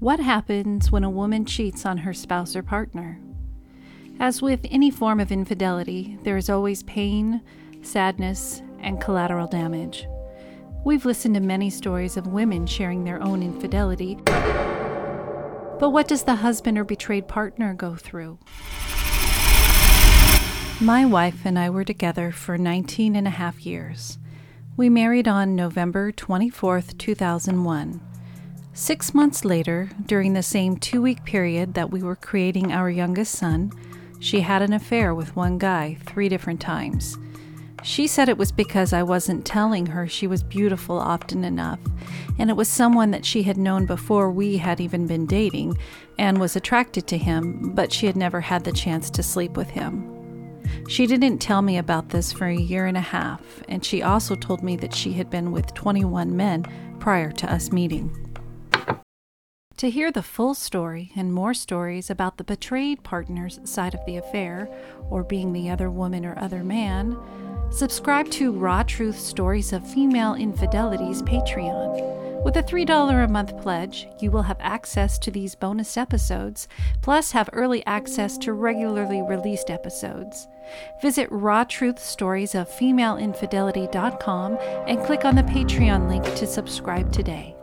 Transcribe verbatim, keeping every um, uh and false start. What happens when a woman cheats on her spouse or partner? As with any form of infidelity, there is always pain, sadness, and collateral damage. We've listened to many stories of women sharing their own infidelity, but what does the husband or betrayed partner go through? My wife and I were together for nineteen and a half years. We married on November twenty-fourth, two thousand one. Six months later, during the same two-week period that we were creating our youngest son, she had an affair with one guy three different times. She said it was because I wasn't telling her she was beautiful often enough, and it was someone that she had known before we had even been dating and was attracted to him, but she had never had the chance to sleep with him. She didn't tell me about this for a year and a half, and she also told me that she had been with twenty-one men prior to us meeting. To hear the full story and more stories about the betrayed partner's side of the affair, or being the other woman or other man, subscribe to Raw Truth Stories of Female Infidelity's Patreon. With a three dollars a month pledge, you will have access to these bonus episodes, plus have early access to regularly released episodes. Visit raw truth stories of female infidelity dot com and click on the Patreon link to subscribe today.